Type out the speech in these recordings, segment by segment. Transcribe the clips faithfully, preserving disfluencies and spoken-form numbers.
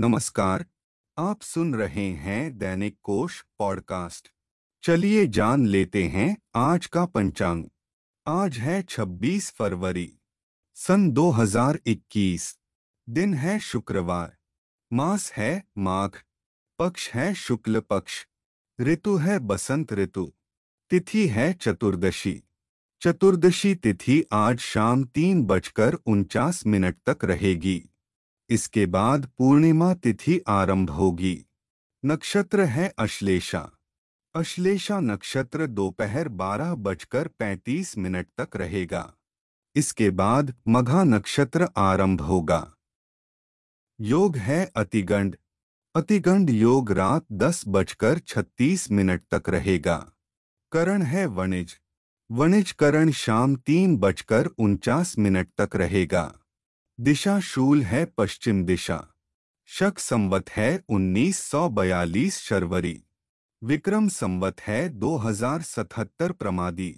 नमस्कार, आप सुन रहे हैं दैनिक कोश पॉडकास्ट। चलिए जान लेते हैं आज का पंचांग। आज है छब्बीस फरवरी सन दो हज़ार इक्कीस। दिन है शुक्रवार। मास है माघ। पक्ष है शुक्ल पक्ष। ऋतु है बसंत ऋतु। तिथि है चतुर्दशी। चतुर्दशी तिथि आज शाम तीन बजकर उनचास मिनट तक रहेगी। इसके बाद पूर्णिमा तिथि आरंभ होगी। नक्षत्र है अश्लेषा। अश्लेषा नक्षत्र दोपहर बारह बजकर पैंतीस मिनट तक रहेगा। इसके बाद मघा नक्षत्र आरंभ होगा। योग है अतिगंड। अतिगंड योग रात दस बजकर छत्तीस मिनट तक रहेगा। करण है वणिज। वणिज करण शाम तीन बजकर उनचास मिनट तक रहेगा। दिशा शूल है पश्चिम दिशा। शक संवत है उन्नीस सौ बयालीस शर्वरी। विक्रम संवत है दो हज़ार सतहत्तर प्रमादी।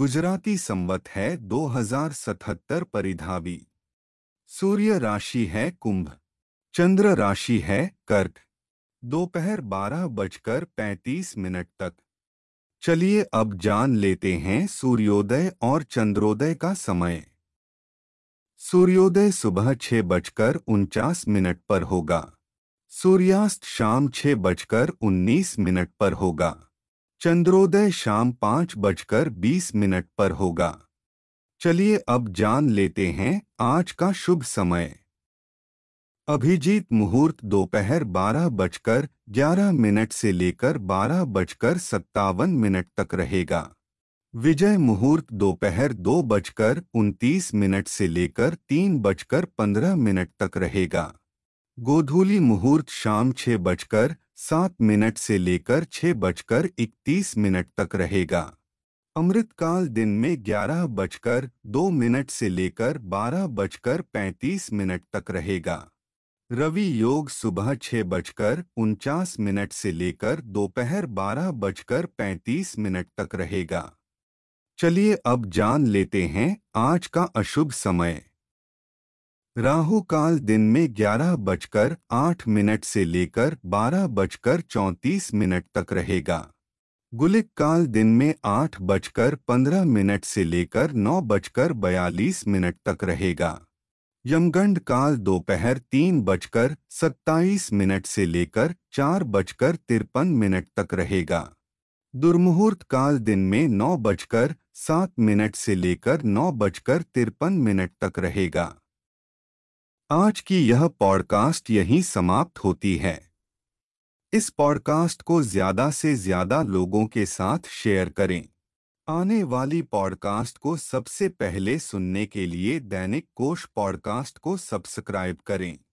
गुजराती संवत है दो हज़ार सतहत्तर परिधावी। सूर्य राशि है कुंभ। चंद्र राशि है कर्क। दोपहर बारह बजकर पैंतीस मिनट तक। चलिए अब जान लेते हैं सूर्योदय और चंद्रोदय का समय। सूर्योदय सुबह छह बजकर उनचास मिनट पर होगा। सूर्यास्त शाम छह बजकर उन्नीस मिनट पर होगा। चंद्रोदय शाम पाँच बजकर बीस मिनट पर होगा। चलिए अब जान लेते हैं आज का शुभ समय। अभिजीत मुहूर्त दोपहर बारह बजकर ग्यारह मिनट से लेकर बारह बजकर सत्तावन मिनट तक रहेगा। विजय मुहूर्त दोपहर दो बजकर उनतीस मिनट से लेकर तीन बजकर पंद्रह मिनट तक रहेगा। गोधूली मुहूर्त शाम छह बजकर सात मिनट से लेकर छह बजकर इकतीस मिनट तक रहेगा। अमृतकाल दिन में ग्यारह बजकर दो मिनट से लेकर बारह बजकर पैंतीस मिनट तक रहेगा। रवि योग सुबह छह बजकर उनचास मिनट से लेकर दोपहर बारह बजकर पैंतीस मिनट तक रहेगा। चलिए अब जान लेते हैं आज का अशुभ समय। राहु काल दिन में ग्यारह बजकर आठ मिनट से लेकर बारह बजकर चौंतीस मिनट तक रहेगा। गुलिक काल दिन में आठ बजकर पंद्रह मिनट से लेकर नौ बजकर बयालीस मिनट तक रहेगा। यमगंड काल दोपहर तीन बजकर सत्ताईस मिनट से लेकर चार बजकर तिरपन मिनट तक रहेगा। दुर्मुहूर्त काल दिन में नौ बजकर सात मिनट से लेकर नौ बजकर तिरपन मिनट तक रहेगा। आज की यह पॉडकास्ट यहीं समाप्त होती है। इस पॉडकास्ट को ज्यादा से ज्यादा लोगों के साथ शेयर करें। आने वाली पॉडकास्ट को सबसे पहले सुनने के लिए दैनिक कोश पॉडकास्ट को सब्सक्राइब करें।